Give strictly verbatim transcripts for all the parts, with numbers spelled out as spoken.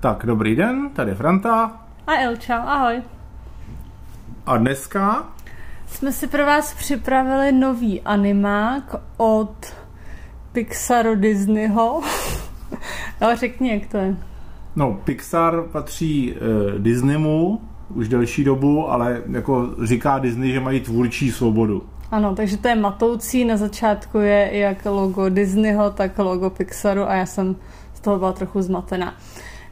Tak, dobrý den, tady je Franta. A Elča, ahoj. A dneska jsme si pro vás připravili nový animák od Pixaru Disneyho. No, řekni, jak to je. No, Pixar patří eh, Disneymu už delší dobu, ale jako říká Disney, že mají tvůrčí svobodu. Ano, takže to je matoucí. Na začátku je jak logo Disneyho, tak logo Pixaru a já jsem z toho byla trochu zmatená.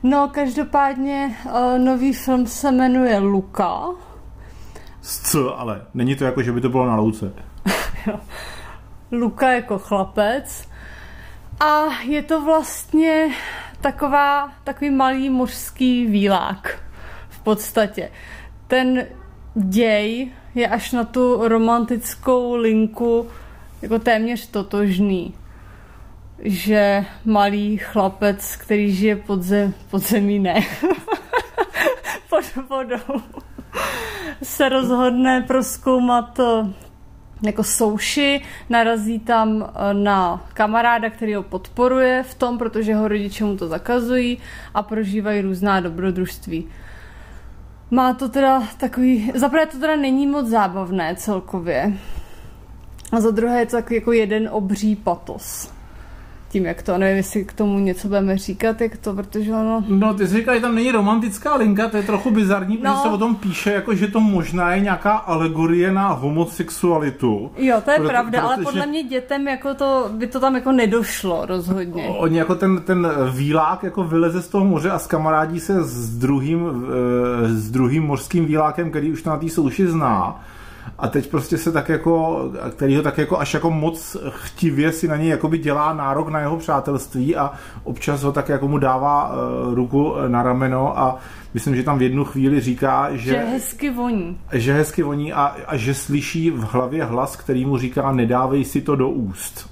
No, každopádně nový film se jmenuje Luca. Co, ale není to jako, že by to bylo na louce. Luca jako chlapec. A je to vlastně taková, takový malý mořský vílák v podstatě. Ten děj je až na tu romantickou linku jako téměř totožný. Že malý chlapec, který žije pod, zem, pod zemí, ne, pod vodou, se rozhodne prozkoumat jako souši, narazí tam na kamaráda, který ho podporuje v tom, protože jeho rodiče mu to zakazují a prožívají různá dobrodružství. Má to teda takový... Zaprvé to teda není moc zábavné celkově. A za druhé je to takový jako jeden obří patos. Tím, jak to, nevím, jestli k tomu něco budeme říkat, jak to, protože ono... No, ty jsi říkal, že tam není romantická linka, to je trochu bizarní, no. Protože se o tom píše, jako, že to možná je nějaká alegorie na homosexualitu. Jo, to je proto, pravda, proto, ale podle že... mě dětem jako to, by to tam jako nedošlo rozhodně. Oni jako ten, ten vílák jako vyleze z toho moře a zkamarádí se s druhým, s druhým mořským vílákem, který už na té souši zná. A teď prostě se tak jako, který ho tak jako až jako moc chtivě si na něj jakoby dělá nárok na jeho přátelství a občas ho tak jako mu dává ruku na rameno a myslím, že tam v jednu chvíli říká, že, že hezky voní. Že hezky voní a, a že slyší v hlavě hlas, který mu říká, nedávej si to do úst.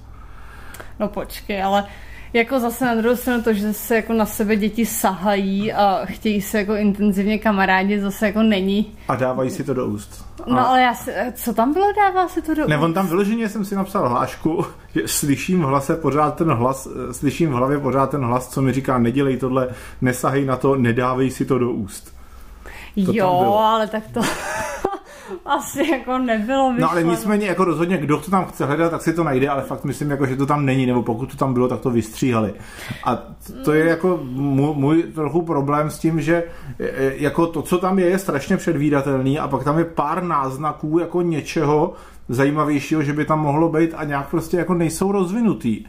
No počkej, ale jako zase na druhou stranu to, že se jako na sebe děti sahají a chtějí se jako intenzivně kamarádi, zase jako není. A dávají si to do úst. A... No ale já si, co tam bylo, dává si to do úst? Ne, on tam vyloženě jsem si napsal hlášku, že slyším v hlase pořád ten hlas, slyším v hlavě pořád ten hlas, co mi říká, nedělej tohle, nesahej na to, nedávej si to do úst. To jo, ale tak to... Asi jako nebylo myšleno. No ale nicméně jako rozhodně, kdo to tam chce hledat, tak si to najde, ale fakt myslím, jako, že to tam není, nebo pokud to tam bylo, tak to vystříhali. A to je jako můj, můj trochu problém s tím, že jako to, co tam je, je strašně předvídatelný a pak tam je pár náznaků jako něčeho zajímavějšího, že by tam mohlo být a nějak prostě jako nejsou rozvinutý.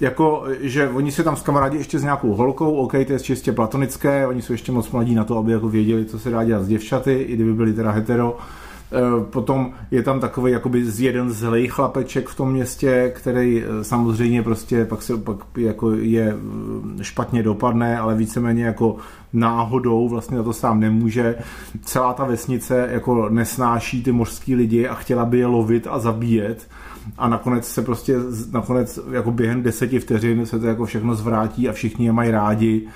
Jako, že oni se tam s kamarádi ještě s nějakou holkou, ok, to je čistě platonické, oni jsou ještě moc mladí na to, aby jako věděli, co se dá dělat s děvčaty, i kdyby byli teda hetero. E, potom je tam takový jakoby jeden zlej chlapeček v tom městě, který samozřejmě prostě pak se pak jako je špatně dopadne, ale víceméně jako náhodou vlastně na to sám nemůže. Celá ta vesnice jako nesnáší ty mořský lidi a chtěla by je lovit a zabíjet. A nakonec se prostě, nakonec jako během deseti vteřin se to jako všechno zvrátí a všichni je mají rádi,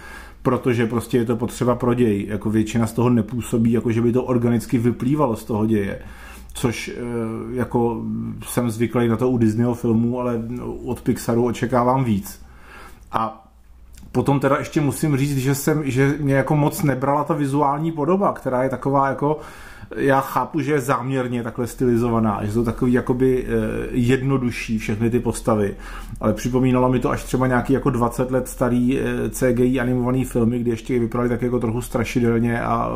protože prostě je to potřeba pro děj. Jako většina z toho nepůsobí, jako že by to organicky vyplývalo z toho děje. Což jako jsem zvyklý na to u Disneyho filmu, ale od Pixaru očekávám víc. A potom teda ještě musím říct, že, jsem, že mě jako moc nebrala ta vizuální podoba, která je taková jako... Já chápu, že je záměrně takhle stylizovaná, že jsou takový jakoby jednodušší všechny ty postavy, ale připomínalo mi to až třeba nějaký jako dvacet let starý C G I animovaný filmy, kdy ještě vypadaly tak jako trochu strašidelně a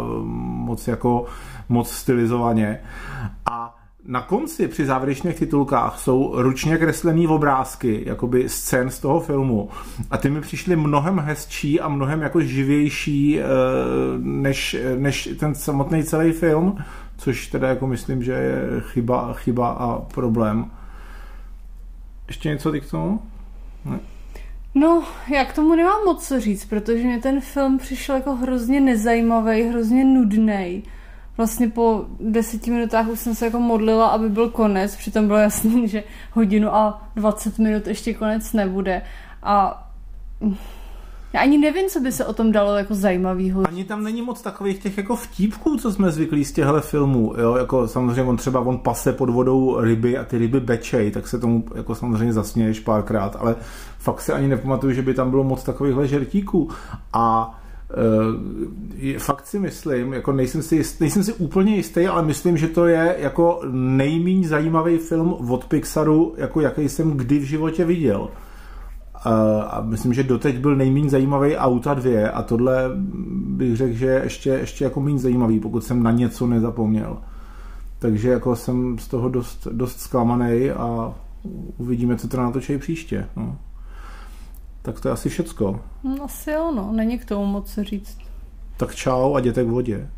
moc jako moc stylizovaně. A na konci při závěrečných titulkách jsou ručně kreslené obrázky, jakoby scén z toho filmu. A ty mi přišly mnohem hezčí a mnohem jako živější než, než ten samotný celý film, což teda jako myslím, že je chyba, chyba a problém. Ještě něco ty k tomu? Ne. No, já k tomu nemám moc co říct, protože mě ten film přišel jako hrozně nezajímavý, hrozně nudnej. Vlastně po deseti minutách už jsem se jako modlila, aby byl konec, přitom bylo jasné, že hodinu a dvacet minut ještě konec nebude. A já ani nevím, co by se o tom dalo jako zajímavýho. Ani tam není moc takových těch jako vtípků, co jsme zvyklí z těchto filmů. Jo? Jako samozřejmě on třeba on pase pod vodou ryby a ty ryby bečej, tak se tomu jako samozřejmě zasměješ párkrát, ale fakt se ani nepamatuju, že by tam bylo moc takovýchhle žertíků. A Uh, fakt si myslím, jako nejsem si, jist, nejsem si úplně jistý, ale myslím, že to je jako nejméně zajímavý film od Pixaru, jako jaký jsem kdy v životě viděl. Uh, a myslím, že doteď byl nejméně zajímavý Auta dvě a tohle bych řekl, že je ještě, ještě jako méně zajímavý, pokud jsem na něco nezapomněl. Takže jako jsem z toho dost, dost zklamanej a uvidíme, co to natočí příště. No. Tak to je asi všecko. Asi jo, no. Není k tomu moc říct. Tak čau a dětek v vodě.